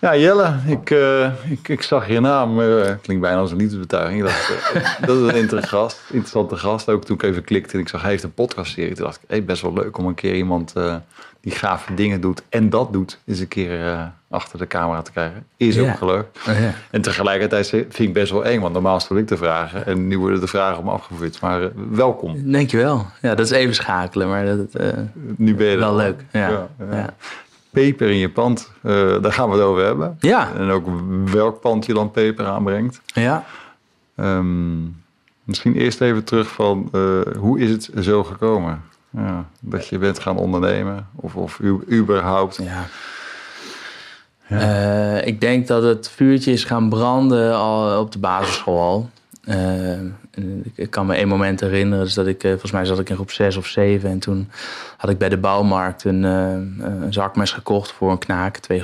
Ja, Jelle, ik zag je naam. Klinkt bijna als een liefdesbetuiging. Dat is een interessante gast. Ook toen ik even klikte en ik zag, hij heeft een podcastserie. Toen dacht ik, hey, best wel leuk om een keer iemand die gave dingen doet en dat doet, eens een keer achter de camera te krijgen. Is ook gelukt. Oh, yeah. En tegelijkertijd vind ik best wel eng, want normaal stel ik de vragen. En nu worden de vragen om afgevuurd. Maar welkom. Dankjewel. Ja, dat is even schakelen, maar nu ben je wel leuk. Ja. Peper in je pand, daar gaan we het over hebben. Ja. En ook welk pand je dan peper aanbrengt. Ja. Misschien eerst even terug van hoe is het zo gekomen? Ja, dat je bent gaan ondernemen of überhaupt. Ja. Ja. Ik denk dat het vuurtje is gaan branden al op de basisschool al. Ik kan me één moment herinneren, dus dat ik, volgens mij zat ik in groep 6 of 7... en toen had ik bij de bouwmarkt een zakmes gekocht voor een knaak, 2,50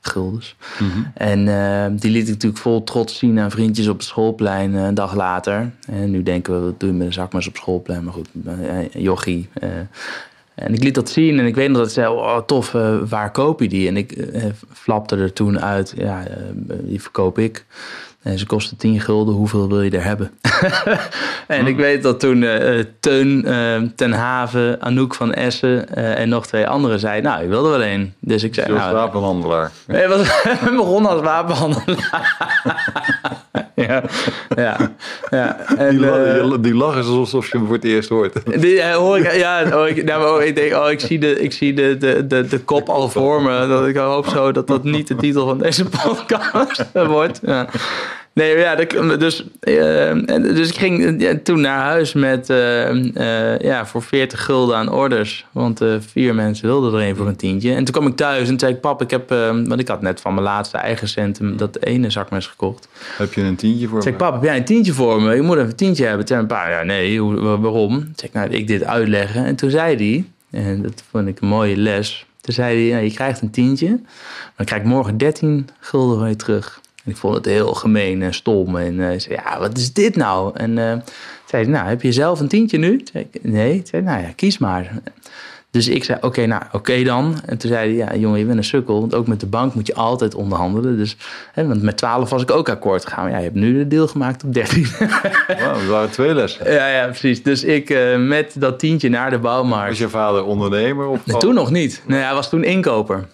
guldens. Mm-hmm. En die liet ik natuurlijk vol trots zien aan vriendjes op het schoolplein een dag later. En nu denken we, wat doe je met een zakmes op het schoolplein? Maar goed, jochie. En ik liet dat zien en ik weet nog dat ik zei, oh, tof, waar koop je die? En ik flapte er toen uit, ja, die verkoop ik. En ze kostte 10 gulden, hoeveel wil je er hebben? En ik weet dat toen Teun, Ten Haven, Anouk van Essen en nog 2 anderen zeiden, nou, ik wilde wel één. Dus ik zei, nou, wapenhandelaar. Hij begon als wapenhandelaar. Ja. En, die lach is alsof je hem voor het eerst hoort. Ik zie de kop al voor me. Dat ik hoop zo dat niet de titel van deze podcast wordt. Ja. Nee, ja, dus ik ging toen naar huis met voor 40 gulden aan orders. Want 4 mensen wilden er één voor een tientje. En toen kwam ik thuis en zei ik, pap, ik heb... want ik had net van mijn laatste eigen centen dat ene zakmes gekocht. Heb je een tientje voor me? Zei ik, pap, heb jij een tientje voor me? Je moet even een tientje hebben. Toen zei mijn pa, ja, nee, waarom? Zei ik, nou, ik dit uitleggen. En toen zei hij, en dat vond ik een mooie les. Toen zei hij, nou, je krijgt een tientje. Maar dan krijg ik morgen 13 gulden van je terug. Ik vond het heel gemeen en stom. En zei, ja, wat is dit nou? En zei hij, nou, heb je zelf een tientje nu? Zei ik, nee. Zei, nou ja, kies maar. Dus ik zei, oké dan. En toen zei hij, ja, jongen, je bent een sukkel. Want ook met de bank moet je altijd onderhandelen. Dus, want met 12 was ik ook akkoord gegaan. Maar ja, je hebt nu de deal gemaakt op 13. Wow, dat waren 2 lessen. Ja, precies. Dus ik met dat tientje naar de bouwmarkt. Was je vader ondernemer? Of nee, toen nog niet. Nee, hij was toen inkoper.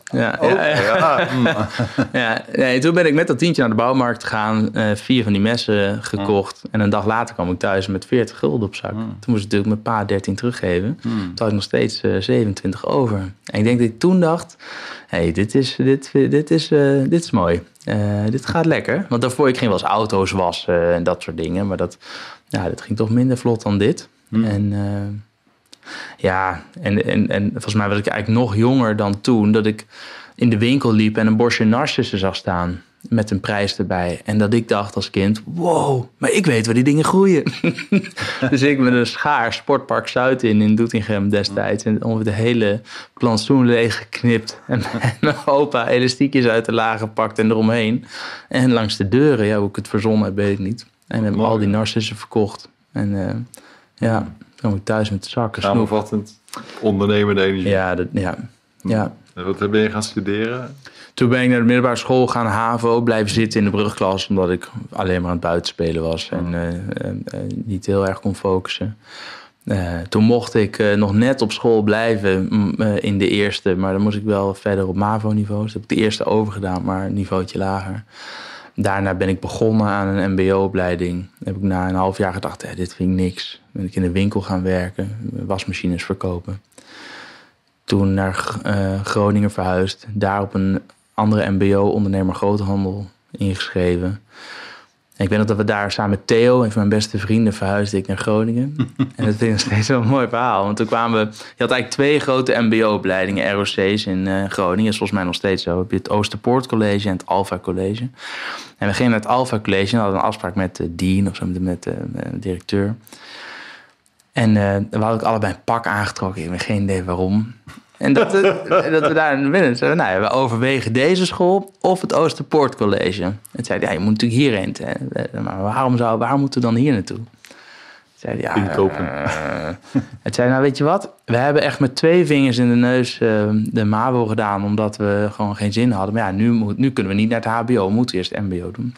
Nee, toen ben ik met dat tientje naar de bouwmarkt gegaan. 4 van die messen gekocht. En een dag later kwam ik thuis met 40 gulden op zak. Toen moest ik natuurlijk mijn pa 13 teruggeven. Toen had ik nog steeds 27 over. En ik denk dat ik toen dacht, hey, dit is mooi. Dit gaat lekker. Want daarvoor, ik ging wel eens auto's wassen en dat soort dingen. Maar dat ging toch minder vlot dan dit. En en volgens mij was ik eigenlijk nog jonger dan toen, dat ik in de winkel liep en een bosje narcissen zag staan met een prijs erbij. En dat ik dacht als kind, wow, maar ik weet waar die dingen groeien. Dus ik met een schaar Sportpark Zuid in Doetinchem destijds. En ongeveer de hele plantsoen leeg geknipt. En mijn opa elastiekjes uit de laag gepakt en eromheen. En langs de deuren, ja, hoe ik het verzonnen heb, weet ik niet. En we hebben al die narcissen verkocht. En dan kwam ik thuis met zakken snoep. Samenvattend, ondernemende energie. Ja. Wat ben je gaan studeren? Toen ben ik naar de middelbare school gaan, HAVO, blijven zitten in de brugklas, omdat ik alleen maar aan het buitenspelen was en niet heel erg kon focussen. Toen mocht ik nog net op school blijven in de eerste, maar dan moest ik wel verder op MAVO-niveau. Dus heb ik de eerste overgedaan, maar een niveautje lager. Daarna ben ik begonnen aan een mbo-opleiding. Heb ik na een half jaar gedacht, dit vind ik niks. Ben ik in de winkel gaan werken, wasmachines verkopen. Toen naar Groningen verhuisd. Daar op een andere mbo, ondernemer groothandel, ingeschreven. En ik weet nog dat we daar samen met Theo, een van mijn beste vrienden, verhuisden ik naar Groningen. En dat vind ik nog steeds wel een mooi verhaal. Want toen kwamen we... Je had eigenlijk 2 grote mbo-opleidingen, ROC's in Groningen. Is volgens mij nog steeds zo. Heb je het Oosterpoortcollege en het Alpha College. En we gingen naar het Alpha College en hadden een afspraak met de dean of zo, met de directeur. En we hadden ook allebei een pak aangetrokken. Ik heb geen idee waarom. En dat we daar binnen zeiden, nou ja, we overwegen deze school of het Oosterpoortcollege. En zeiden, ja, je moet natuurlijk hierheen. Maar waarom moeten we dan hier naartoe? Zeiden, ja, inkopen. Het zei, nou weet je wat? We hebben echt met 2 vingers in de neus de MAVO gedaan, omdat we gewoon geen zin hadden. Maar ja, nu kunnen we niet naar het HBO, we moeten eerst het MBO doen.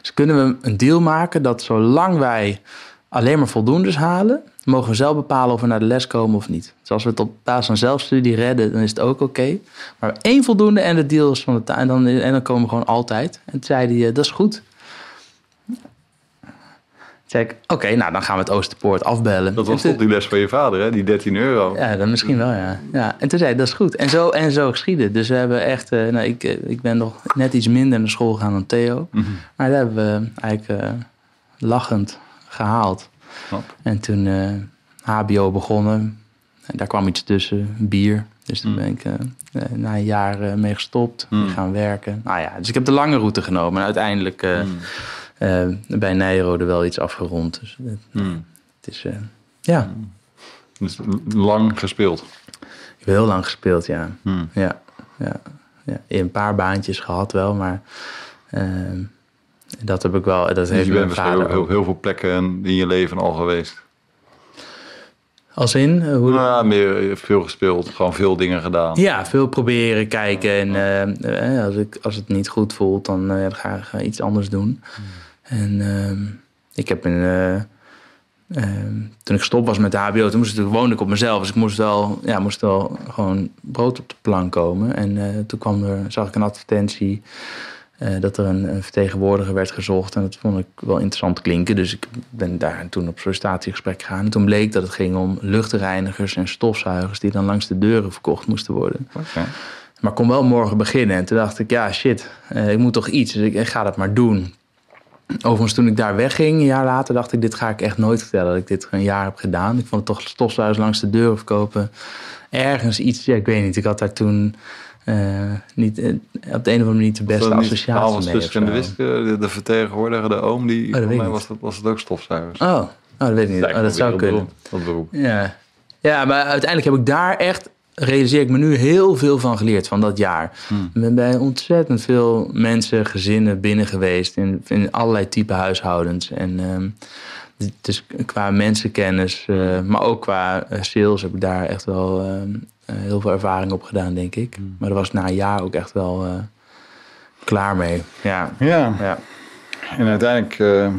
Dus kunnen we een deal maken dat zolang wij alleen maar voldoendes halen, mogen we zelf bepalen of we naar de les komen of niet. Dus als we het op basis van zelfstudie redden, dan is het ook oké. Maar 1 voldoende en de deal is van de tuin, en dan komen we gewoon altijd. En toen zei hij, dat is goed. Zei ik, oké, nou dan gaan we het Oosterpoort afbellen. Dat was toch die les van je vader, hè? Die €13. Ja, dan misschien wel, ja. En toen zei hij, dat is goed. En zo geschiedde. Dus we hebben echt... ik ben nog net iets minder naar school gegaan dan Theo. Mm-hmm. Maar dat hebben we eigenlijk lachend gehaald. Knap. En toen HBO begonnen. En daar kwam iets tussen, bier. Dus toen ben ik na een jaar mee gestopt. Gaan werken. Nou ja, dus ik heb de lange route genomen. En uiteindelijk... bij Nijenrode wel iets afgerond. Dus het is... ja. Dus lang gespeeld? Ik heb heel lang gespeeld, ja. Ja. Een paar baantjes gehad wel, maar... dat heb ik wel... Dat dus heeft je bent heel veel plekken in je leven al geweest? Als in? Meer veel gespeeld, gewoon veel dingen gedaan. Ja, veel proberen, kijken. En als het niet goed voelt, dan ga ik iets anders doen. En ik heb toen ik gestopt was met de HBO, woonde ik op mezelf. Dus ik moest wel gewoon brood op de plank komen. En toen zag ik een advertentie dat er een vertegenwoordiger werd gezocht. En dat vond ik wel interessant klinken. Dus ik ben daar toen op sollicitatiegesprek gegaan. En toen bleek dat het ging om luchtreinigers en stofzuigers die dan langs de deuren verkocht moesten worden. Okay. Maar kon wel morgen beginnen. En toen dacht ik, ja shit, ik moet toch iets. Dus ik ga dat maar doen. Overigens, toen ik daar wegging, een jaar later, dacht ik... dit ga ik echt nooit vertellen, dat ik dit een jaar heb gedaan. Ik vond het toch stofzuigers langs de deur verkopen. Ergens iets, ja, ik weet niet. Ik had daar toen niet, op de een of andere manier niet de beste associatie mee. Dus de vertegenwoordiger, de oom, die voor mij was het ook stofzuigers. Oh, dat weet ik niet. Dat zou kunnen. Dat beroep. Ja, maar uiteindelijk heb ik daar echt... realiseer ik me nu heel veel van geleerd van dat jaar. Ik ben bij ontzettend veel mensen, gezinnen binnen geweest... in allerlei type huishoudens. En dus qua mensenkennis, maar ook qua sales... heb ik daar echt wel heel veel ervaring op gedaan, denk ik. Maar daar was ik na een jaar ook echt wel klaar mee. Ja. En uiteindelijk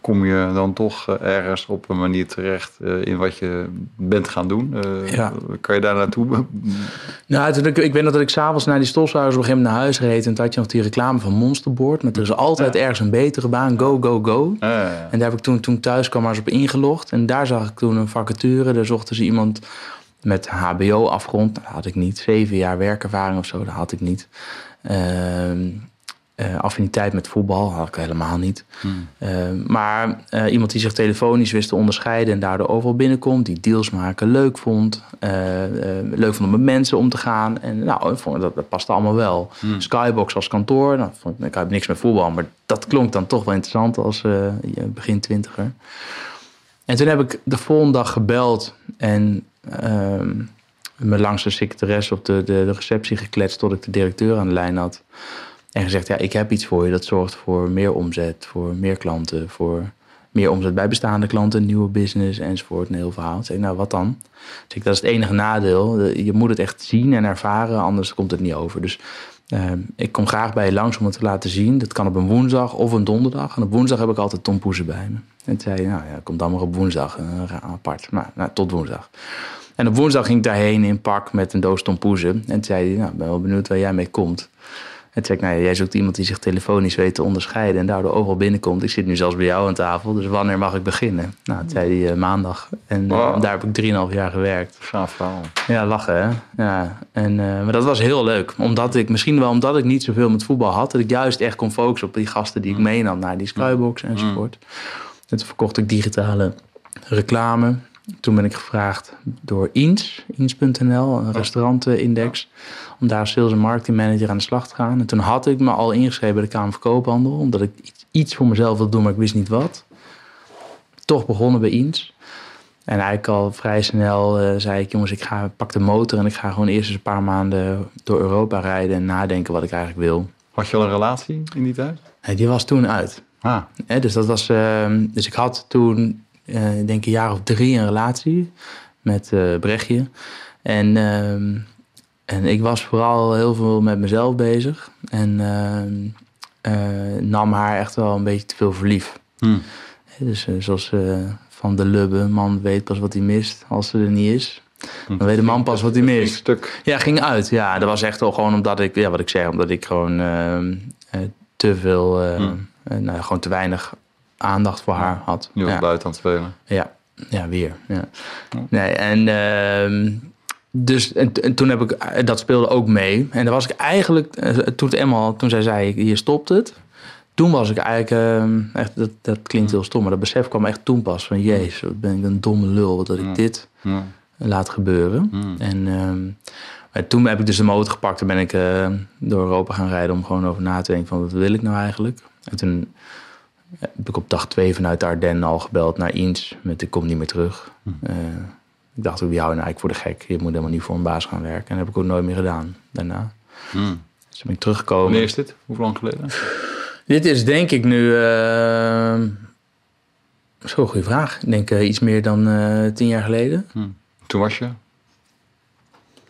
kom je dan toch ergens op een manier terecht in wat je bent gaan doen? Kan je daar naartoe? Nou, ik weet dat ik s'avonds naar die stofzuigers op een gegeven moment naar huis reed... en toen had je nog die reclame van Monsterboard... met er is altijd ergens een betere baan, go, go, go. En daar heb ik toen thuis kwam maar eens op ingelogd... en daar zag ik toen een vacature, daar zochten ze iemand... met HBO-afgrond, dat had ik niet. 7 jaar werkervaring of zo, dat had ik niet. Affiniteit met voetbal had ik helemaal niet. Maar iemand die zich telefonisch wist te onderscheiden... en daardoor overal binnenkomt, die deals maken leuk vond. Leuk vond om met mensen om te gaan. En nou, dat paste allemaal wel. Skybox als kantoor, ik heb niks met voetbal... maar dat klonk dan toch wel interessant als begin twintiger. En toen heb ik de volgende dag gebeld... en me langs de secretaresse op de receptie gekletst... tot ik de directeur aan de lijn had... En gezegd, ja, ik heb iets voor je dat zorgt voor meer omzet, voor meer klanten, voor meer omzet bij bestaande klanten, nieuwe business enzovoort. Een heel verhaal. Toen zei ik, nou, wat dan? Dus dat is het enige nadeel. Je moet het echt zien en ervaren, anders komt het niet over. Dus ik kom graag bij je langs om het te laten zien. Dat kan op een woensdag of een donderdag. En op woensdag heb ik altijd Tom Poeser bij me. En toen zei hij, nou ja, kom dan maar op woensdag. Apart, maar nou, tot woensdag. En op woensdag ging ik daarheen in pak met een doos Tom Poeser. En toen zei hij, nou, ik ben wel benieuwd waar jij mee komt. Het zei ik, nou ja, jij zoekt iemand die zich telefonisch weet te onderscheiden... en daardoor overal binnenkomt. Ik zit nu zelfs bij jou aan tafel, dus wanneer mag ik beginnen? Nou, het zei hij maandag. En daar heb ik 3,5 jaar gewerkt. Gaaf verhaal. Ja, lachen, hè? Ja. En, maar dat was heel leuk. Misschien wel omdat ik niet zoveel met voetbal had... dat ik juist echt kon focussen op die gasten die ik meenam... naar die Skybox enzovoort. En toen verkocht ik digitale reclame. Toen ben ik gevraagd door Eens.nl, een restaurantenindex... om daar als sales- en marketingmanager aan de slag te gaan. En toen had ik me al ingeschreven bij de Kamer van Koophandel... omdat ik iets voor mezelf wilde doen, maar ik wist niet wat. Toch begonnen bij Eens. En eigenlijk al vrij snel zei ik... jongens, ik pak de motor en ik ga gewoon eerst eens een paar maanden... door Europa rijden en nadenken wat ik eigenlijk wil. Had je al een relatie in die tijd? Nee, die was toen uit. Ah. Dus dat was. Dus ik had toen, denk ik, een jaar of 3 een relatie met Brechtje. En ik was vooral heel veel met mezelf bezig. En nam haar echt wel een beetje te veel voor lief. Hmm. Dus zoals Van de Lubbe, man weet pas wat hij mist als ze er niet is. Dan weet de man pas wat hij mist. Stuk. Ja, ging uit. Ja, dat was echt al gewoon omdat ik, ja, wat ik zei, omdat ik gewoon te veel, gewoon te weinig aandacht voor haar had. Je was buiten aan het spelen. Ja, weer. Ja. Nee, en dus en toen heb ik dat speelde ook mee. En dan was ik eigenlijk toen zij zei, hier stopt het. Toen was ik eigenlijk, echt, dat klinkt heel stom, maar dat besef kwam echt toen pas van, jezus, wat ben ik een domme lul dat ik dit laat gebeuren. Mm. En toen heb ik dus de motor gepakt en ben ik door Europa gaan rijden om gewoon over na te denken van, wat wil ik nou eigenlijk? En toen heb ik op dag 2 vanuit de Ardennen al gebeld naar Inns met, ik kom niet meer terug. Mm. Ik dacht, wie hou je nou eigenlijk voor de gek? Je moet helemaal niet voor een baas gaan werken. En dat heb ik ook nooit meer gedaan daarna. Mm. Dus ben ik teruggekomen. Wanneer is dit? Hoe lang geleden? Dit is denk ik nu, zo'n goede vraag. Ik denk iets meer dan 10 jaar geleden. Hmm. Toen was je?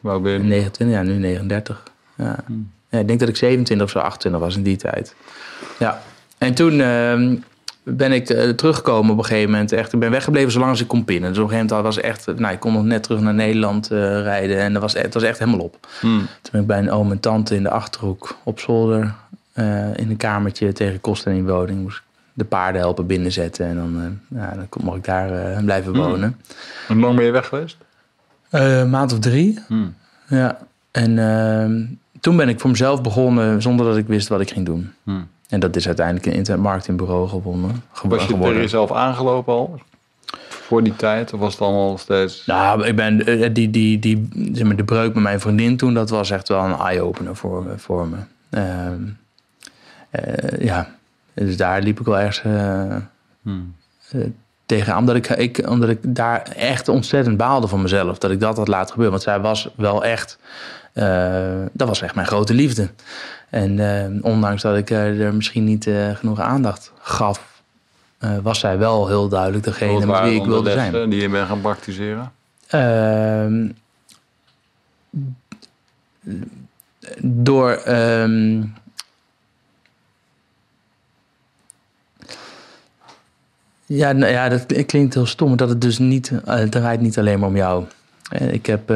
Hoe oud ben je? 29, ja, nu 39. Ja. Hmm. Ja, ik denk dat ik 27 of zo, 28 was in die tijd. Ja. En toen ben ik teruggekomen op een gegeven moment. Echt, ik ben weggebleven zolang als ik kon pinnen. Dus op een gegeven moment was echt, ik kon nog net terug naar Nederland rijden. En het was echt helemaal op. Hmm. Toen ben ik bij een oom en tante in de Achterhoek op zolder. In een kamertje tegen kosten en inwoning. Moest ik de paarden helpen binnenzetten. En dan mocht ik daar blijven wonen. Hoe lang ben je weg geweest? Een maand of 3. Mm. Ja. En toen ben ik voor mezelf begonnen zonder dat ik wist wat ik ging doen. Mm. En dat is uiteindelijk een internetmarketingbureau gewonnen. Was je er jezelf aangelopen al? Voor die tijd? Of was het allemaal steeds... Nou, ik ben, de breuk met mijn vriendin toen... dat was echt wel een eye-opener voor me. Dus daar liep ik wel ergens tegenaan. Omdat ik daar echt ontzettend baalde van mezelf. Dat ik dat had laten gebeuren. Want zij was wel echt... dat was echt mijn grote liefde. En ondanks dat ik er misschien niet genoeg aandacht gaf... was zij wel heel duidelijk degene met wie ik wilde zijn. Die je bent gaan praktiseren? Door... Ja, dat klinkt heel stom, dat het dus niet... Het draait niet alleen maar om jou. Ik heb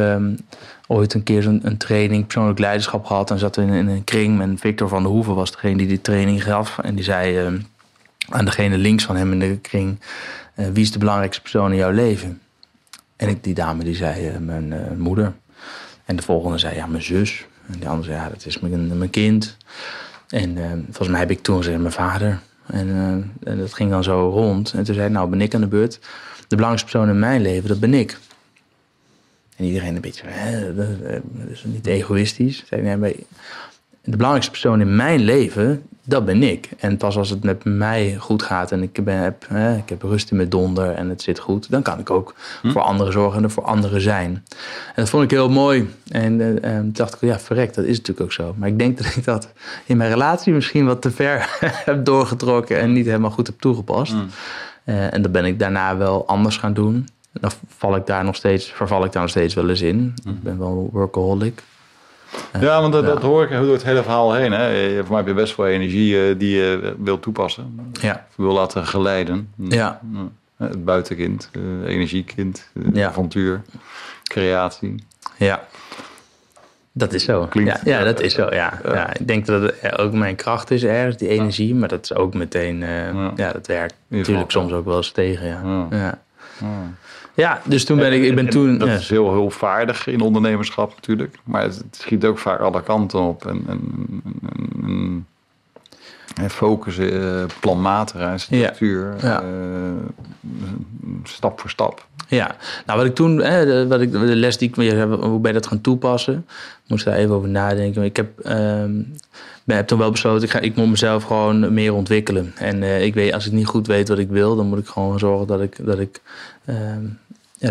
ooit een keer een training persoonlijk leiderschap gehad... en zat in een kring en Victor van der Hoeven was degene die die training gaf. En die zei aan degene links van hem in de kring... wie is de belangrijkste persoon in jouw leven? En die dame die zei mijn moeder. En de volgende zei ja, mijn zus. En de andere zei ja, dat is mijn kind. En volgens mij heb ik toen gezegd mijn vader... En dat ging dan zo rond. En toen zei hij, nou ben ik aan de beurt. De belangrijkste persoon in mijn leven, dat ben ik. En iedereen een beetje, dat is niet egoïstisch. Zei hij, nee, de belangrijkste persoon in mijn leven, dat ben ik. En pas als het met mij goed gaat en ik heb rust in mijn donder en het zit goed... dan kan ik ook voor anderen zorgen en er voor anderen zijn. En dat vond ik heel mooi. En toen dacht ik, ja, verrek, dat is natuurlijk ook zo. Maar ik denk dat ik dat in mijn relatie misschien wat te ver heb doorgetrokken... en niet helemaal goed heb toegepast. Mm. En dat ben ik daarna wel anders gaan doen. Dan verval ik daar nog steeds wel eens in. Mm. Ik ben wel workaholic. Ja, want dat hoor ik door het hele verhaal heen. Hè. Voor mij heb je best veel energie die je wil toepassen. Ja. Wil laten geleiden. Ja. Het buitenkind, energiekind, avontuur, creatie. Ja, dat is zo. Klinkt, ja, dat is zo, ja. Ja. Ik denk dat het ook mijn kracht is ergens, die energie. Maar dat is ook meteen, dat werkt natuurlijk soms ook wel eens tegen. Ja, dus toen ben ik ben toen... Dat is heel hulpvaardig in ondernemerschap natuurlijk. Maar het schiet ook vaak alle kanten op. En focussen, planmatigheid, structuur. Ja. Stap voor stap. Ja, nou wat ik toen... de les die ik... Hoe ben je dat gaan toepassen? Ik moest daar even over nadenken. Ik heb toen wel besloten... Ik moet mezelf gewoon meer ontwikkelen. En ik weet, als ik niet goed weet wat ik wil... dan moet ik gewoon zorgen dat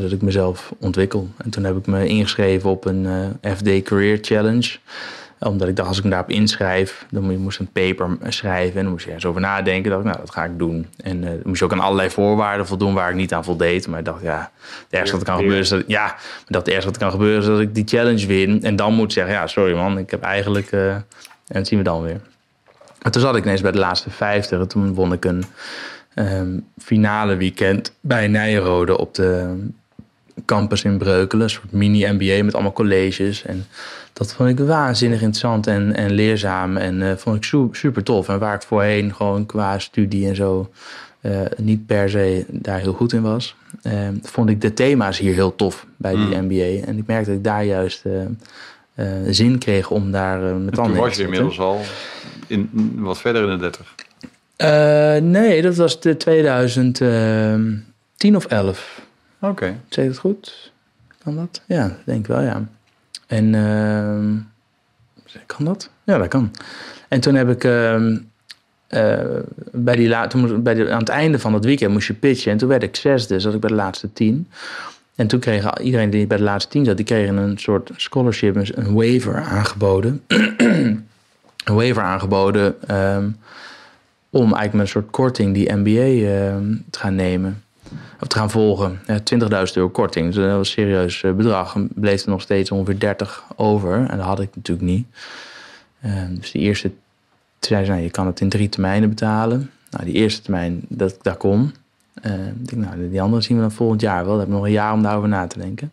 ik mezelf ontwikkel. En toen heb ik me ingeschreven op een FD Career Challenge... Omdat ik dacht, als ik me daarop inschrijf, dan moest je een paper schrijven. En dan moest je eens over nadenken. Dacht ik, nou, dat ga ik doen. En dan moest je ook aan allerlei voorwaarden voldoen waar ik niet aan voldeed. Maar ik dacht, ja, het ergste wat er kan gebeuren is dat, ja, dat, ergste wat er kan gebeuren is dat ik die challenge win. En dan moet ik zeggen, ja, sorry man, ik heb eigenlijk... en dat zien we dan weer. Maar toen zat ik ineens bij de laatste 50. En toen won ik een finale weekend bij Nijenrode op de campus in Breukelen. Een soort mini-MBA met allemaal colleges. En dat vond ik waanzinnig interessant en leerzaam. En vond ik super tof. En waar ik voorheen gewoon qua studie en zo niet per se daar heel goed in was, vond ik de thema's hier heel tof bij die MBA. En ik merkte dat ik daar juist zin kreeg om daar met anderen was je inmiddels al wat verder in de 30? Nee, dat was de 2010 of 11. Oké. Okay. Zeg ik het goed? Kan dat? Ja, denk ik wel, ja. En kan dat? Ja, dat kan. En toen heb ik aan het einde van dat weekend moest je pitchen. En toen werd ik 6e, zat ik bij de laatste 10. En toen kreeg iedereen die bij de laatste 10 zat, die kreeg een soort scholarship, een waiver aangeboden. Om eigenlijk met een soort korting die MBA te gaan nemen. Of te gaan volgen. €20.000 korting. Dus dat was een serieus bedrag. Bleef er nog steeds ongeveer 30 over. En dat had ik natuurlijk niet. Dus de eerste... Toen zei ze, nou, je kan het in 3 termijnen betalen. Nou, die eerste termijn, dat ik daar kom. Ik denk, nou, die andere zien we dan volgend jaar wel. Dan heb ik nog een jaar om daarover na te denken.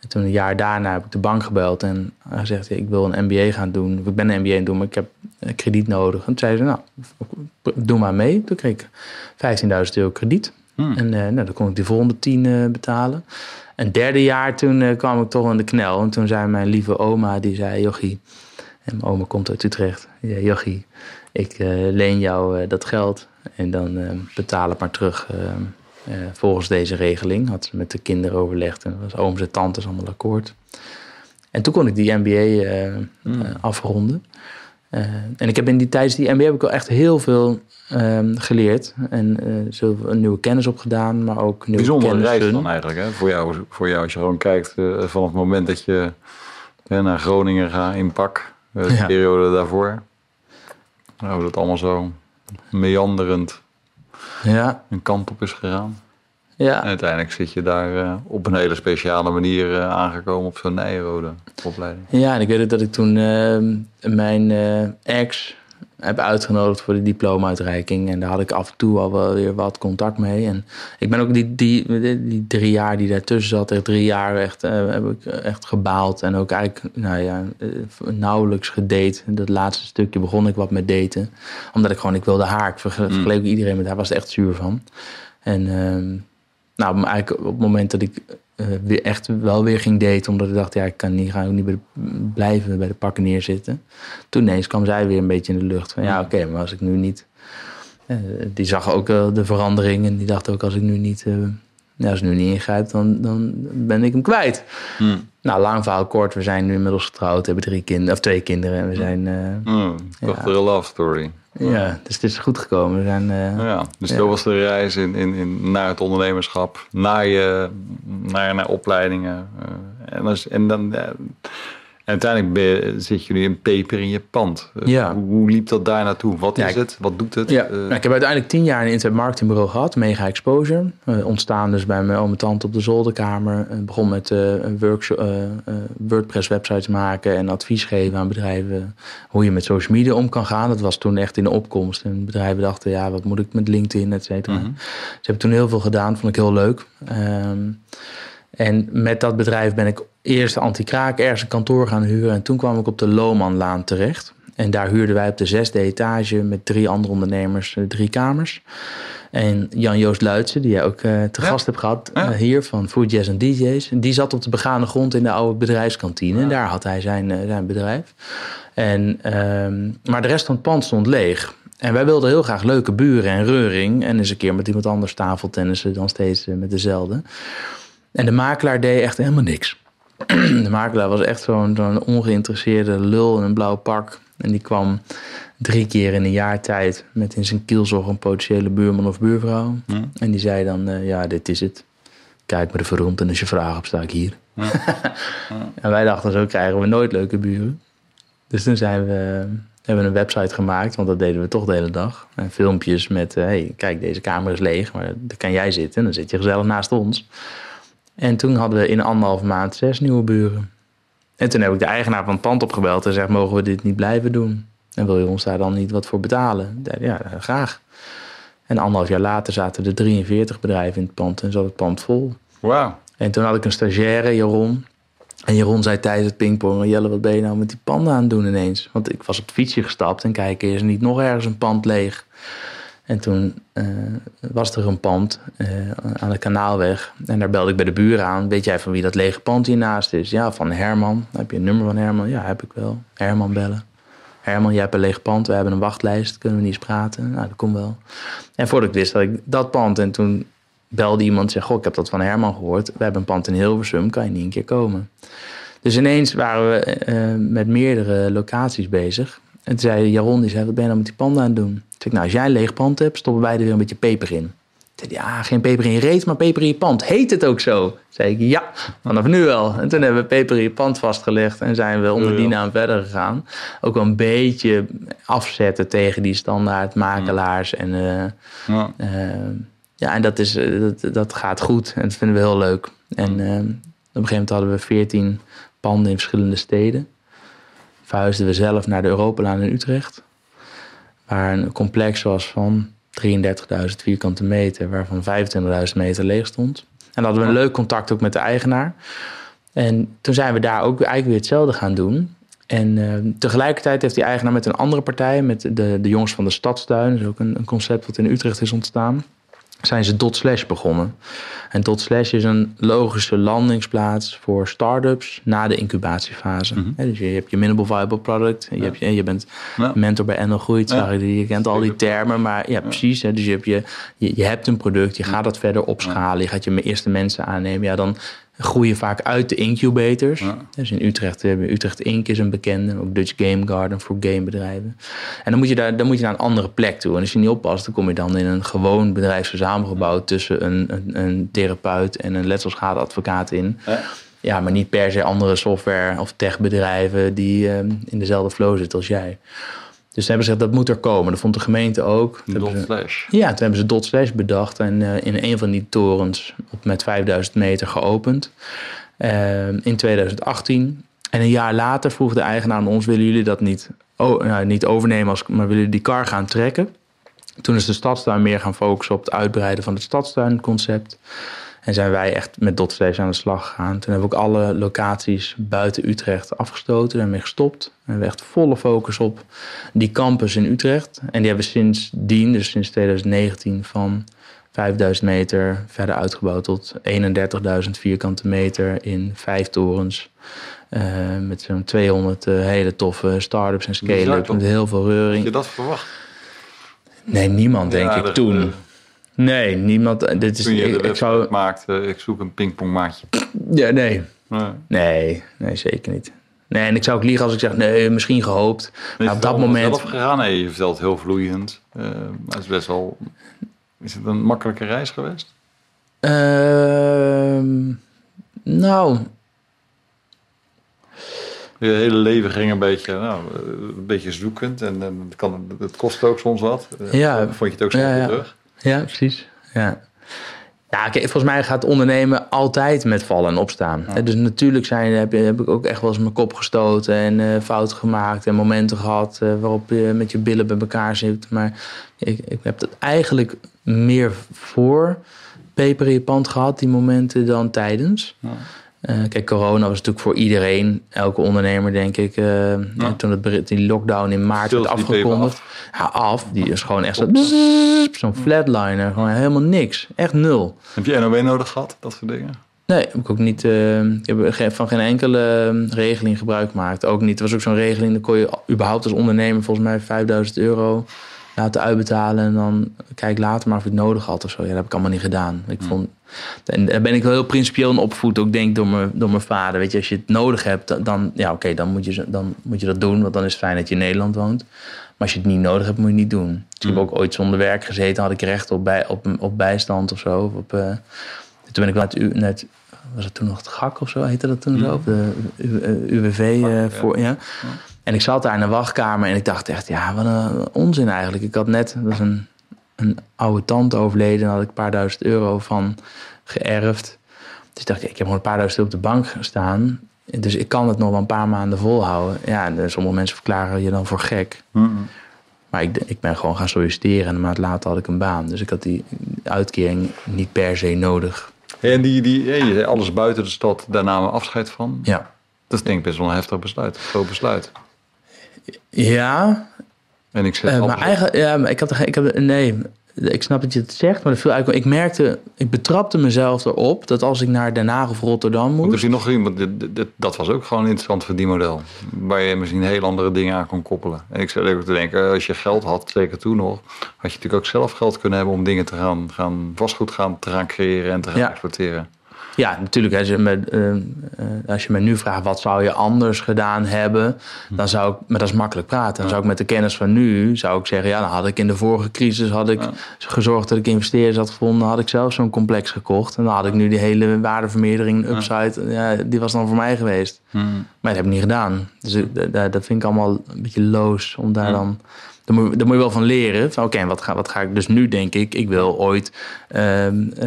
En toen een jaar daarna heb ik de bank gebeld. En gezegd, ja, ik wil een MBA gaan doen. Ik ben een MBA gaan doen, maar ik heb krediet nodig. En toen zei ze, nou, doe maar mee. Toen kreeg ik €15.000 krediet. En nou, dan kon ik die volgende 10 betalen. En het derde jaar, toen kwam ik toch aan de knel. En toen zei mijn lieve oma, die zei, jochie... En mijn oma komt uit Utrecht. Ja, jochie, ik leen jou dat geld. En dan betaal het maar terug volgens deze regeling. Had ze met de kinderen overlegd. En dat was ooms en tantes allemaal akkoord. En toen kon ik die MBA afronden. En ik heb in die tijdens die MBA heb ik wel echt heel veel geleerd. En zoveel nieuwe kennis opgedaan, maar ook nieuwe bijzondere kennis. Bijzonder reis dan eigenlijk, hè? Voor jou, als je gewoon kijkt vanaf het moment dat je naar Groningen gaat in pak. De periode daarvoor. Nou, dat allemaal zo meanderend een kant op is gegaan. Ja. En uiteindelijk zit je daar op een hele speciale manier aangekomen op zo'n Nijenrode opleiding. Ja, en ik weet dat ik toen mijn ex heb uitgenodigd voor de diploma-uitreiking. En daar had ik af en toe al wel weer wat contact mee. En ik ben ook die 3 jaar die daartussen zat, echt 3 jaar echt, heb ik echt gebaald. En ook eigenlijk nauwelijks gedate. Dat laatste stukje begon ik wat met daten. Omdat ik gewoon, ik wilde haar. Ik vergeleek iedereen met haar, was er echt zuur van. En nou, eigenlijk op het moment dat ik weer echt wel weer ging daten, omdat ik dacht, ja, ik kan niet, ga ook niet blijven bij de pakken neerzitten. Toen ineens kwam zij weer een beetje in de lucht. Van ja, oké, maar als ik nu niet... die zag ook de verandering en die dacht ook, als ik nu niet... als ik nu niet ingrijp, dan ben ik hem kwijt. Hmm. Nou, lang verhaal kort, we zijn nu inmiddels getrouwd, hebben 2 kinderen en we zijn... Een love story. Ja, dus het is goed gekomen. We zijn, dus dat was de reis in naar het ondernemerschap, naar opleidingen. En uiteindelijk zit je nu een peper in je pand. Ja. Hoe liep dat daar naartoe? Wat is het? Wat doet het? Ja. Ik heb uiteindelijk 10 jaar een internet marketingbureau gehad. Mega exposure. Ontstaan dus bij mijn oom en tante op de zolderkamer. Begon met WordPress websites maken en advies geven aan bedrijven hoe je met social media om kan gaan. Dat was toen echt in de opkomst. En bedrijven dachten, ja, wat moet ik met LinkedIn, et cetera. Mm-hmm. Dus ik heb toen heel veel gedaan. Vond ik heel leuk. En met dat bedrijf ben ik eerst anti-kraak ergens een kantoor gaan huren. En toen kwam ik op de Loomanlaan terecht. En daar huurden wij op de 6e etage met 3 andere ondernemers 3 kamers. En Jan-Joost Luitsen, die jij ook te gast hebt gehad hier van Food Jazz DJ's. Die zat op de begane grond in de oude bedrijfskantine. Ja. En daar had hij zijn bedrijf. En, maar de rest van het pand stond leeg. En wij wilden heel graag leuke buren en reuring. En eens een keer met iemand anders tafeltennissen dan steeds met dezelfde. En de makelaar deed echt helemaal niks. De makelaar was echt zo'n ongeïnteresseerde lul in een blauw pak. En die kwam 3 keer in een jaar tijd met in zijn kielzog een potentiële buurman of buurvrouw. Ja. En die zei dan, ja, dit is het. Kijk me ervoor rond en als je vragen hebt, sta ik hier. Ja. En wij dachten, zo krijgen we nooit leuke buren. Dus toen hebben we een website gemaakt, want dat deden we toch de hele dag. En filmpjes met, hey, kijk, deze kamer is leeg, maar daar kan jij zitten. En dan zit je gezellig naast ons. En toen hadden we in 1,5 maand 6 nieuwe buren. En toen heb ik de eigenaar van het pand opgebeld en zei, mogen we dit niet blijven doen? En wil je ons daar dan niet wat voor betalen? Ja, graag. En 1,5 jaar later zaten er 43 bedrijven in het pand en zat het pand vol. Wauw. En toen had ik een stagiaire, Jaron. En Jaron zei tijdens het pingpong, Jelle, wat ben je nou met die panden aan het doen ineens? Want ik was op het fietsje gestapt en kijk, is er niet nog ergens een pand leeg? En toen was er een pand aan de Kanaalweg. En daar belde ik bij de buren aan. Weet jij van wie dat lege pand hiernaast is? Ja, van Herman. Heb je een nummer van Herman? Ja, heb ik wel. Herman bellen. Herman, jij hebt een leeg pand. We hebben een wachtlijst. Kunnen we niet eens praten? Nou, dat komt wel. En voordat ik wist, had ik dat pand. En toen belde iemand en zei, goh, ik heb dat van Herman gehoord. We hebben een pand in Hilversum. Kan je niet een keer komen? Dus ineens waren we met meerdere locaties bezig. En toen zei Jaron, die zei, wat ben je nou met die panden aan het doen? Toen zei ik, nou, als jij een leeg pand hebt, stoppen wij er weer een beetje peper in. Toen zei hij, ja, geen peper in je reet, maar peper in je pand. Heet het ook zo? Toen zei ik, ja, vanaf nu wel. En toen hebben we peper in je pand vastgelegd en zijn we onder die naam verder gegaan. Ook wel een beetje afzetten tegen die standaard makelaars. En, ja, en dat gaat goed en dat vinden we heel leuk. En op een gegeven moment hadden we 14 panden in verschillende steden. Verhuisden we zelf naar de Europalaan in Utrecht. Waar een complex was van 33.000 vierkante meter, waarvan 25.000 meter leeg stond. En hadden we een leuk contact ook met de eigenaar. En toen zijn we daar ook eigenlijk weer hetzelfde gaan doen. En tegelijkertijd heeft die eigenaar met een andere partij, met de jongens van de Stadstuin, dat is ook een concept wat in Utrecht is ontstaan, zijn ze Dotslash begonnen. En Dotslash is een logische landingsplaats voor start-ups na de incubatiefase. Mm-hmm. Dus je hebt je minimal viable product. Je, hebt je bent mentor bij NL Groeit. Ja. Je kent al die termen, maar ja, precies. Hè, dus je hebt, je hebt een product, je gaat dat verder opschalen. Je gaat je eerste mensen aannemen. Ja, dan groeien vaak uit de incubators. Ja. Dus in Utrecht hebben we Utrecht Inc. is een bekende. Ook Dutch Game Garden voor gamebedrijven. En dan moet je naar een andere plek toe. En als je niet oppast, dan kom je dan in een gewoon bedrijfsverzamelgebouw tussen een therapeut en een letselschadeadvocaat in. Ja. Ja, maar niet per se andere software of techbedrijven die in dezelfde flow zitten als jij. Dus ze hebben gezegd, dat moet er komen. Dat vond de gemeente ook. Dotslash. Ja, toen hebben ze Dotslash bedacht. En in een van die torens met 5000 meter geopend. In 2018. En een jaar later vroeg de eigenaar aan ons, willen jullie dat niet overnemen, maar willen jullie die kar gaan trekken? Toen is de Stadstuin meer gaan focussen op het uitbreiden van het Stadstuinconcept. En zijn wij echt met Dotslash aan de slag gegaan. Toen hebben we ook alle locaties buiten Utrecht afgestoten. Daar hebben we gestopt. En hebben we echt volle focus op die campus in Utrecht. En die hebben we sindsdien, dus sinds 2019, van 5000 meter verder uitgebouwd tot 31.000 vierkante meter in 5 torens. Met zo'n 200 hele toffe start-ups en scale-ups met heel veel reuring. Had je dat verwacht? Nee, niemand denk ik toen. Nee, niemand. Dit is, toen je ik maakte, ik zoek een pingpongmaatje. Ja, nee, zeker niet. Nee, en ik zou ook liegen als ik zeg, nee, misschien gehoopt. Nee, maar op dat moment. Zelf gegaan? Nee, je vertelt heel vloeiend. Dat is best wel. Is het een makkelijke reis geweest? Nou. Je hele leven ging een beetje zoekend. En het kost ook soms wat. Ja. Vond je het ook snel weer terug? Ja, precies. Ja. Nou, volgens mij gaat ondernemen altijd met vallen en opstaan. Ja. Dus natuurlijk heb ik ook echt wel eens mijn kop gestoten en fouten gemaakt en momenten gehad waarop je met je billen bij elkaar zit. Maar ik heb dat eigenlijk meer voor peper in je pand gehad, die momenten, dan tijdens. Ja. Kijk, corona was natuurlijk voor iedereen, elke ondernemer denk ik. Toen die lockdown in maart werd afgekondigd. Die is gewoon echt zo'n flatliner. Gewoon helemaal niks. Echt nul. Heb je NOW nodig gehad, dat soort dingen? Nee, heb ik ook niet. Ik heb van geen enkele regeling gebruik gemaakt. Ook niet. Er was ook zo'n regeling, dan kon je überhaupt als ondernemer volgens mij €5.000 laten uitbetalen en dan kijk later maar of ik het nodig had of zo. Ja, dat heb ik allemaal niet gedaan. En daar ben ik wel heel principieel in opgevoed, ook denk ik door mijn vader. Weet je, als je het nodig hebt, dan moet je dat doen, want dan is het fijn dat je in Nederland woont. Maar als je het niet nodig hebt, moet je het niet doen. Dus ik heb ook ooit zonder werk gezeten, had ik recht op bijstand of zo. Toen ben ik net was het toen nog het GAK of zo, heette dat toen zo? De UWV voor. Ja. En En ik zat daar in de wachtkamer en ik dacht echt, ja, wat een onzin eigenlijk. Ik had net, dat is een oude tante overleden, en daar had ik een paar duizend euro van geërfd. Dus ik dacht, ik heb gewoon een paar duizend op de bank staan. Dus ik kan het nog wel een paar maanden volhouden. Ja, en sommige mensen verklaren je dan voor gek. Mm-hmm. Maar ik ben gewoon gaan solliciteren en een maand later had ik een baan. Dus ik had die uitkering niet per se nodig. Hey, en alles buiten de stad, daar namen we afscheid van? Ja. Dat is denk ik best wel een heftig besluit, een groot besluit. Ja. En ik zet maar eigenlijk, ja, maar ik snap dat je het zegt, maar ik betrapte mezelf erop dat als ik naar Den Haag of Rotterdam moest... Misschien nog iemand, dat was ook gewoon interessant voor die model. Waar je misschien heel andere dingen aan kon koppelen. En ik zat ook te denken, als je geld had, zeker toen nog... had je natuurlijk ook zelf geld kunnen hebben om dingen te vastgoed te gaan creëren en te gaan exporteren. Ja, natuurlijk. Als je me nu vraagt, wat zou je anders gedaan hebben? Dan zou ik, maar dat is makkelijk praten. Dan zou ik met de kennis van nu, zou ik zeggen... ja, dan had ik in de vorige crisis gezorgd dat ik investeerders had gevonden. Had ik zelf zo'n complex gekocht. En dan had ik nu die hele waardevermeerdering, upside... Ja, die was dan voor mij geweest. Ja. Maar dat heb ik niet gedaan. Dus dat vind ik allemaal een beetje loos om daar dan... Daar moet je wel van leren. Oké, wat ga ik dus nu, denk ik? Ik wil ooit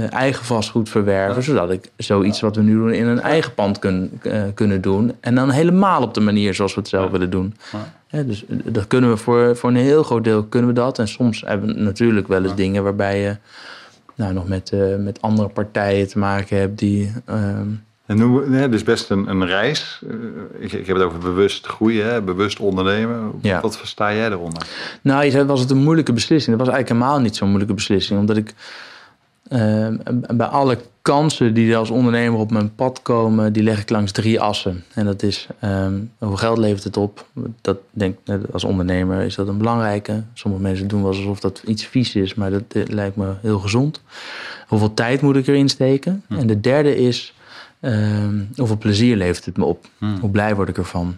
eigen vastgoed verwerven... zodat ik zoiets wat we nu doen in een eigen pand kunnen doen. En dan helemaal op de manier zoals we het zelf willen doen. Ja, dus dat kunnen we voor een heel groot deel kunnen we dat. En soms hebben we natuurlijk wel eens dingen waarbij je... nog met andere partijen te maken hebt die... dus best een reis. Ik heb het over bewust groeien, bewust ondernemen. Ja. Wat versta jij eronder? Nou, je zei, was het een moeilijke beslissing? Dat was eigenlijk helemaal niet zo'n moeilijke beslissing. Omdat ik bij alle kansen die er als ondernemer op mijn pad komen... die leg ik langs 3 assen. En dat is, hoe geld levert het op? Dat denk ik, als ondernemer is dat een belangrijke. Sommige mensen doen wel alsof dat iets vies is, maar dat lijkt me heel gezond. Hoeveel tijd moet ik erin steken? En de derde is... hoeveel plezier levert het me op? Hoe blij word ik ervan?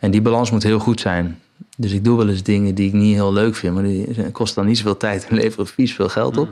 En die balans moet heel goed zijn. Dus ik doe wel eens dingen die ik niet heel leuk vind... maar die kosten dan niet zoveel tijd en leveren vies veel geld op.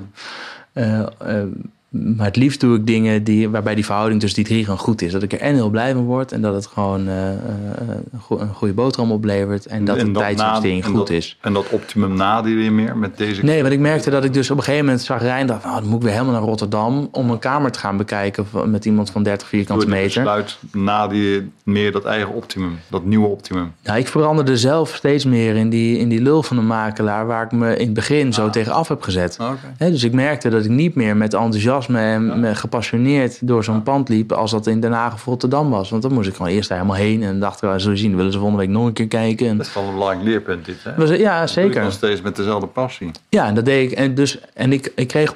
Maar het liefst doe ik dingen waarbij die verhouding tussen die 3 gewoon goed is. Dat ik er en heel blij van word... en dat het gewoon een goede boterham oplevert... en dat de tijdsinvestering goed is. En dat optimum nadeel je meer met deze... Nee, want ik merkte dat ik dus op een gegeven moment zag rijden... dacht, dan moet ik weer helemaal naar Rotterdam... om een kamer te gaan bekijken met iemand van 30 vierkante meter. Door het besluit nadeel meer dat eigen optimum, dat nieuwe optimum. Nou, ik veranderde zelf steeds meer in die lul van de makelaar... waar ik me in het begin zo tegenaf heb gezet. Okay. Dus ik merkte dat ik niet meer met enthousiasme... en gepassioneerd door zo'n pand liep... als dat in Den Haag of Rotterdam was. Want dan moest ik gewoon eerst daar helemaal heen... en dacht, zul je zien, willen ze volgende week nog een keer kijken. En... Dat is wel een belangrijk leerpunt dit, hè? Ja, zeker. Dat doe ik nog steeds met dezelfde passie. Ja, en dat deed ik. En ik kreeg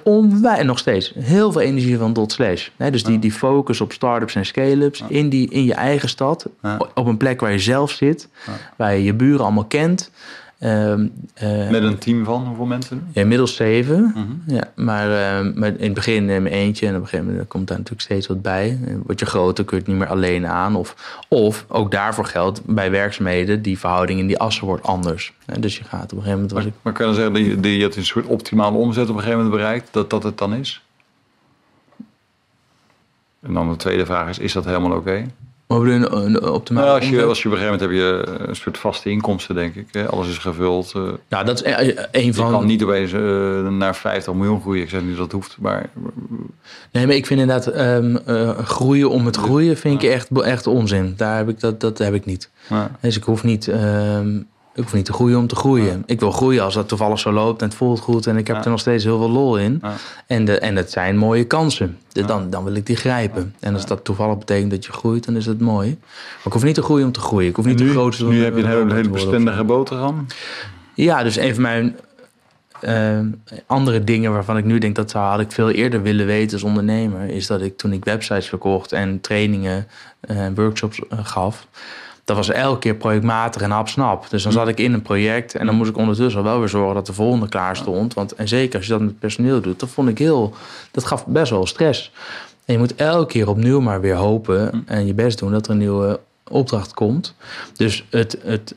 nog steeds heel veel energie van Dotslash. Dus die focus op start-ups en scale-ups... in je eigen stad, op een plek waar je zelf zit... waar je buren allemaal kent... met een team van hoeveel mensen? Ja, inmiddels 7. Maar in het begin in mijn eentje. En op een gegeven moment komt daar natuurlijk steeds wat bij. Word je groter, kun je het niet meer alleen aan. Of ook daarvoor geldt bij werkzaamheden... die verhouding in die assen wordt anders. Dus je gaat op een gegeven moment... Maar kan je dan zeggen dat je hebt een soort optimale omzet... op een gegeven moment bereikt, dat het dan is? En dan de tweede vraag is dat helemaal oké? Als je op een gegeven moment heb je een soort vaste inkomsten, denk ik. Hè? Alles is gevuld. Ja, dat is één van... Je kan niet opeens naar 50 miljoen groeien. Ik zeg niet dat het hoeft, maar... Nee, maar ik vind inderdaad groeien om het groeien vind ik echt onzin. Daar heb ik dat heb ik niet. Ja. Dus ik hoef niet... Ik hoef niet te groeien om te groeien. Ja. Ik wil groeien als dat toevallig zo loopt en het voelt goed... en ik heb er nog steeds heel veel lol in. Ja. En dat zijn mooie kansen. Dan wil ik die grijpen. En als dat toevallig betekent dat je groeit, dan is dat mooi. Maar ik hoef niet te groeien om te groeien. Ik hoef niet te groot te worden. Nu heb je een hele bestendige boterham. Ja, dus een van mijn andere dingen waarvan ik nu denk... dat had ik veel eerder willen weten als ondernemer... is dat ik toen ik websites verkocht en trainingen en workshops gaf... Dat was elke keer projectmatig en hapsnap. Dus dan zat ik in een project en dan moest ik ondertussen wel weer zorgen dat de volgende klaar stond. En zeker als je dat met personeel doet, dat gaf best wel stress. En je moet elke keer opnieuw maar weer hopen en je best doen dat er een nieuwe opdracht komt. Dus het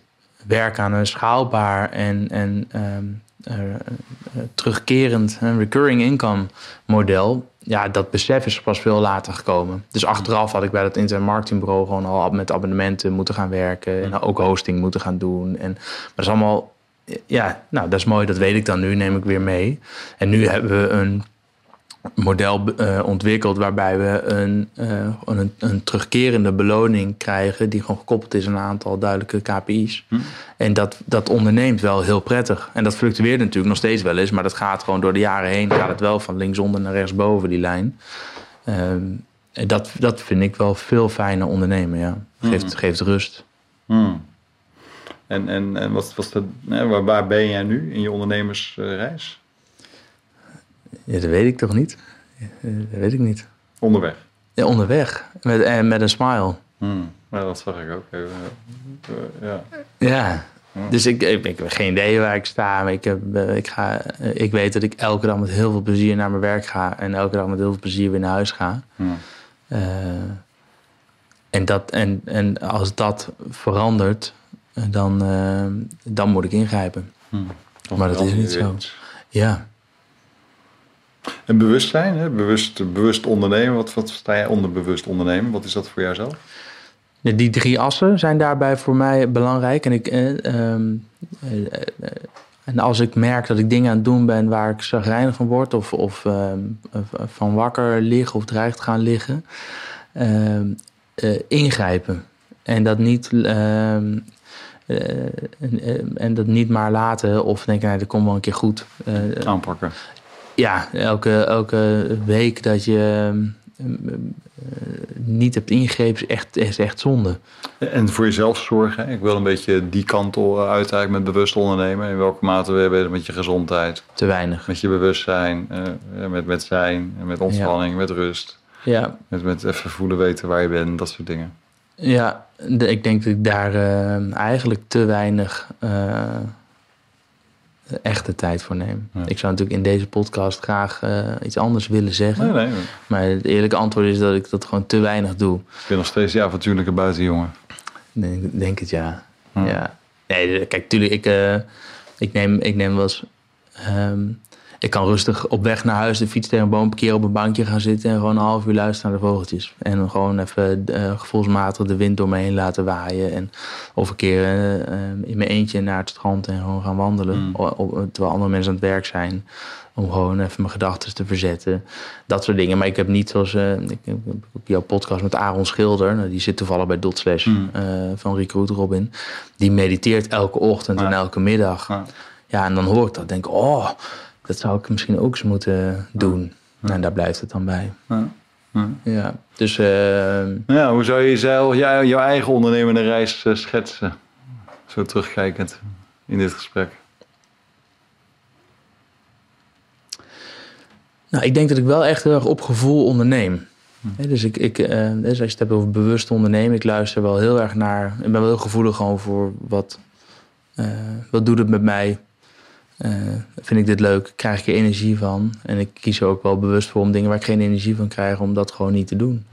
werk aan een schaalbaar en terugkerend recurring income model... ja, dat besef is pas veel later gekomen. Dus achteraf had ik bij dat intern marketingbureau gewoon al met abonnementen moeten gaan werken. En ook hosting moeten gaan doen. En, maar dat is allemaal, ja, nou, dat is mooi. Dat weet ik dan nu, neem ik weer mee. En nu hebben we een model ontwikkeld waarbij we een terugkerende beloning krijgen die gewoon gekoppeld is aan een aantal duidelijke KPI's. En dat onderneemt wel heel prettig. En dat fluctueert natuurlijk nog steeds wel eens, maar dat gaat gewoon door de jaren heen, gaat het wel van linksonder naar rechtsboven die lijn. Dat vind ik wel veel fijner ondernemen, ja. Geeft rust. En wat was dat, waar ben jij nu in je ondernemersreis? Ja, dat weet ik toch niet? Dat weet ik niet. Onderweg? Ja, onderweg. Met een smile. Ja, dat zag ik ook. Dus ik heb geen idee waar ik sta. Maar ik weet dat ik elke dag met heel veel plezier naar mijn werk ga. En elke dag met heel veel plezier weer naar huis ga. En als dat verandert, dan moet ik ingrijpen. Maar dat is niet zo. Ja. En bewustzijn, hè? Bewust ondernemen. Wat sta jij onder bewust ondernemen? Wat is dat voor jouzelf? Die drie assen zijn daarbij voor mij belangrijk. En en als ik merk dat ik dingen aan het doen ben waar ik chagrijnig van word, of van wakker lig of dreigt gaan liggen, ingrijpen. En dat niet. En dat niet maar laten of denken, nee, dat komt wel een keer goed. Aanpakken. Ja, elke week dat je niet hebt ingegrepen is echt zonde. En voor jezelf zorgen. Ik wil een beetje die kant uit eigenlijk met bewust ondernemen. In welke mate ben je bezig met je gezondheid? Te weinig. Met je bewustzijn, met zijn, met ontspanning, met rust. Ja. Met even voelen, weten waar je bent, dat soort dingen. Ja, ik denk dat ik daar eigenlijk te weinig echte tijd voor nemen. Ja. Ik zou natuurlijk in deze podcast graag iets anders willen zeggen. Nee. Maar het eerlijke antwoord is dat ik dat gewoon te weinig doe. Ik ben nog steeds die avontuurlijke buitenjongen. Denk het, ja. Nee, kijk, tuurlijk, ik neem wel eens... ik kan rustig op weg naar huis de fiets tegen een boom parkeren, op een bankje gaan zitten en gewoon een half uur luisteren naar de vogeltjes. En dan gewoon even gevoelsmatig de wind door me heen laten waaien. En of een keer in mijn eentje naar het strand en gewoon gaan wandelen. Terwijl andere mensen aan het werk zijn. Om gewoon even mijn gedachten te verzetten. Dat soort dingen. Maar ik heb niet zoals... ik heb ook jouw podcast met Aaron Schilder. Nou, die zit toevallig bij Dotslash van Recruiter Robin. Die mediteert elke ochtend en elke middag. Ja, en dan hoor ik dat. Denk ik, oh... Dat zou ik misschien ook eens moeten doen. En daar blijft het dan bij. Ja, dus... Ja, hoe zou je jouw eigen ondernemende reis schetsen? Zo terugkijkend in dit gesprek. Nou, ik denk dat ik wel echt heel erg op gevoel onderneem. Dus, dus als je het hebt over bewust ondernemen... Ik luister wel heel erg naar... Ik ben wel heel gevoelig gewoon voor wat doet het met mij... vind ik dit leuk? Krijg ik er energie van? En ik kies er ook wel bewust voor om dingen waar ik geen energie van krijg... om dat gewoon niet te doen.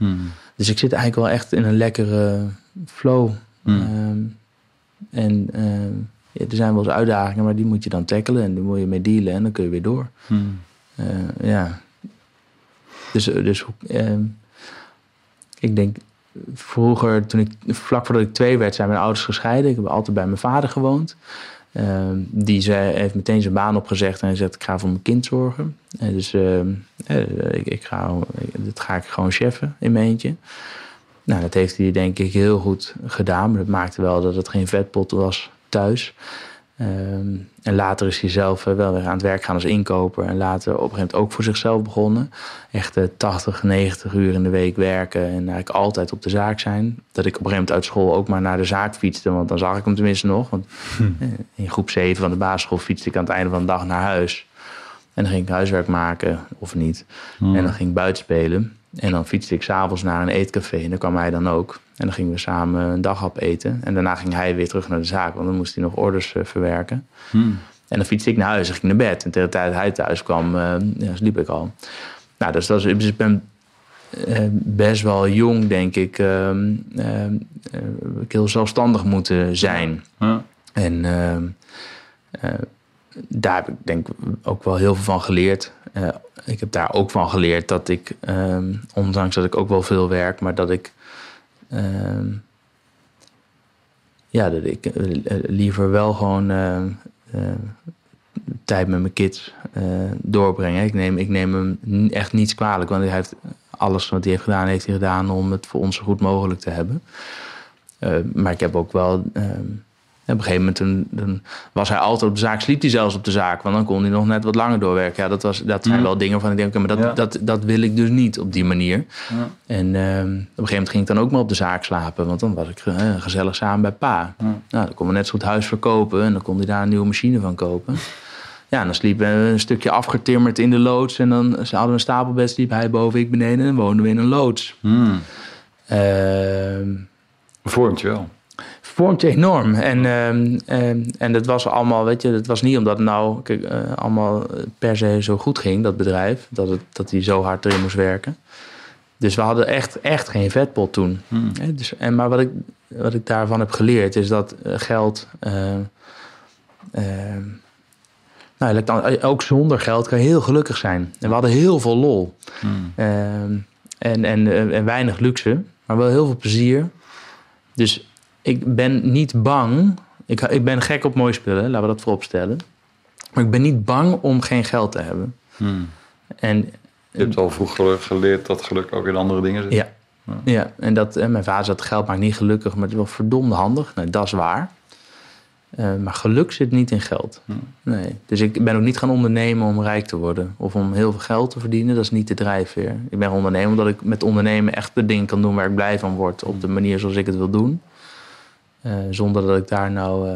Dus ik zit eigenlijk wel echt in een lekkere flow. Er zijn wel eens uitdagingen, maar die moet je dan tackelen... en daar moet je mee dealen en dan kun je weer door. Dus ik denk... Vroeger, vlak voordat ik 2 werd, zijn mijn ouders gescheiden. Ik heb altijd bij mijn vader gewoond... die heeft meteen zijn baan opgezegd en zegt: ik ga voor mijn kind zorgen. Dat ga ik gewoon cheffen in mijn eentje. Nou, dat heeft hij denk ik heel goed gedaan. Maar dat maakte wel dat het geen vetpot was thuis. En later is hij zelf wel weer aan het werk gaan als inkoper. En later op een gegeven moment ook voor zichzelf begonnen. Echt 80, 90 uur in de week werken. En eigenlijk altijd op de zaak zijn. Dat ik op een gegeven moment uit school ook maar naar de zaak fietste. Want dan zag ik hem tenminste nog. Want in groep 7 van de basisschool fietste ik aan het einde van de dag naar huis. En dan ging ik huiswerk maken, of niet. En dan ging ik buiten spelen. En dan fietste ik s'avonds naar een eetcafé. En dan kwam hij dan ook. En dan gingen we samen een daghap eten. En daarna ging hij weer terug naar de zaak. Want dan moest hij nog orders verwerken. En dan fietste ik naar huis en ging naar bed. En tegen de tijd dat hij thuis kwam, sliep ik al. Nou, dus ik ben best wel jong, denk ik. Ik heel zelfstandig moeten zijn. En... daar heb ik denk ook wel heel veel van geleerd. Ik heb daar ook van geleerd dat ik, ondanks dat ik ook wel veel werk, maar dat ik liever wel gewoon tijd met mijn kind doorbreng. Hè. Ik neem hem echt niets kwalijk, want hij heeft alles wat hij heeft gedaan om het voor ons zo goed mogelijk te hebben. Maar ik heb ook wel... op een gegeven moment toen was hij altijd op de zaak, sliep hij zelfs op de zaak. Want dan kon hij nog net wat langer doorwerken. Ja, dat zijn wel dingen van ik denk, maar dat wil ik dus niet op die manier. Ja. En op een gegeven moment ging ik dan ook maar op de zaak slapen. Want dan was ik gezellig samen bij pa. Ja. Nou, dan kon we net zo goed huis verkopen. En dan kon hij daar een nieuwe machine van kopen. Ja, en dan sliepen we een stukje afgetimmerd in de loods. En dan hadden we een stapelbed, sliep hij boven, ik beneden. En dan woonden we in een loods. Hmm. Vormt je wel. Vormt je enorm. En dat was allemaal, weet je, dat was niet omdat het nou allemaal per se zo goed ging, dat bedrijf, dat hij zo hard erin moest werken. Dus we hadden echt geen vetpot toen. Hmm. Dus, maar wat ik daarvan heb geleerd is dat geld... ook zonder geld kan je heel gelukkig zijn. En we hadden heel veel lol. Hmm. En weinig luxe, maar wel heel veel plezier. Dus... ik ben niet bang. Ik ben gek op mooie spullen, laten we dat voorop stellen. Maar ik ben niet bang om geen geld te hebben. Hmm. Je hebt al vroeg geleerd dat geluk ook in andere dingen zit. Ja, ja. En mijn vader zat geld maakt niet gelukkig, maar het is wel verdomd handig. Nou, dat is waar. Maar geluk zit niet in geld. Hmm. Nee. Dus ik ben ook niet gaan ondernemen om rijk te worden. Of om heel veel geld te verdienen. Dat is niet de drijfveer. Ik ben ondernemer omdat ik met ondernemen echt de dingen kan doen waar ik blij van word. Op de manier zoals ik het wil doen. Zonder dat ik daar nou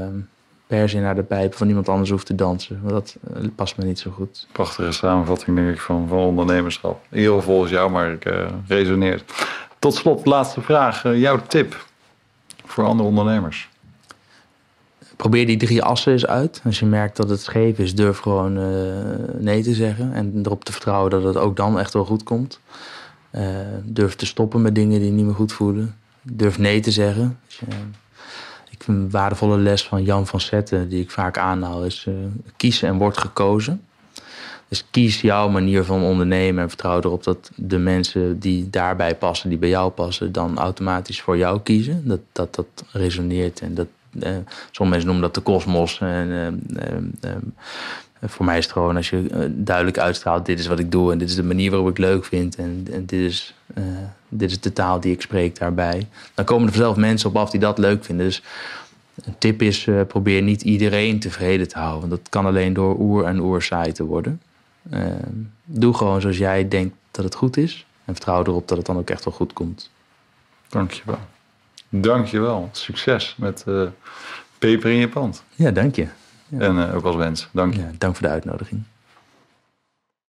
per se naar de pijpen van iemand anders hoef te dansen. Want dat past me niet zo goed. Prachtige samenvatting, denk ik, van ondernemerschap. In ieder geval volgens jou, maar ik resoneert. Tot slot, laatste vraag. Jouw tip voor andere ondernemers? Probeer die 3 assen eens uit. Als je merkt dat het scheef is, durf gewoon nee te zeggen. En erop te vertrouwen dat het ook dan echt wel goed komt. Durf te stoppen met dingen die niet meer goed voelen. Durf nee te zeggen. Dus, een waardevolle les van Jan van Zetten, die ik vaak aanhaal, is kiezen en word gekozen. Dus kies jouw manier van ondernemen en vertrouw erop dat de mensen die daarbij passen, die bij jou passen, dan automatisch voor jou kiezen. Dat resoneert. En dat, sommige mensen noemen dat de kosmos. Voor mij is het gewoon als je duidelijk uitstraalt, dit is wat ik doe en dit is de manier waarop ik leuk vind. En dit is de taal die ik spreek daarbij. Dan komen er vanzelf mensen op af die dat leuk vinden. Dus een tip is, probeer niet iedereen tevreden te houden. Want dat kan alleen door oer en oer saai te worden. Doe gewoon zoals jij denkt dat het goed is. En vertrouw erop dat het dan ook echt wel goed komt. Dankjewel. Dankjewel. Succes met Peper in je Pand. Ja, dank je. Ja. En ook als wens. Dank je. Ja, dank voor de uitnodiging.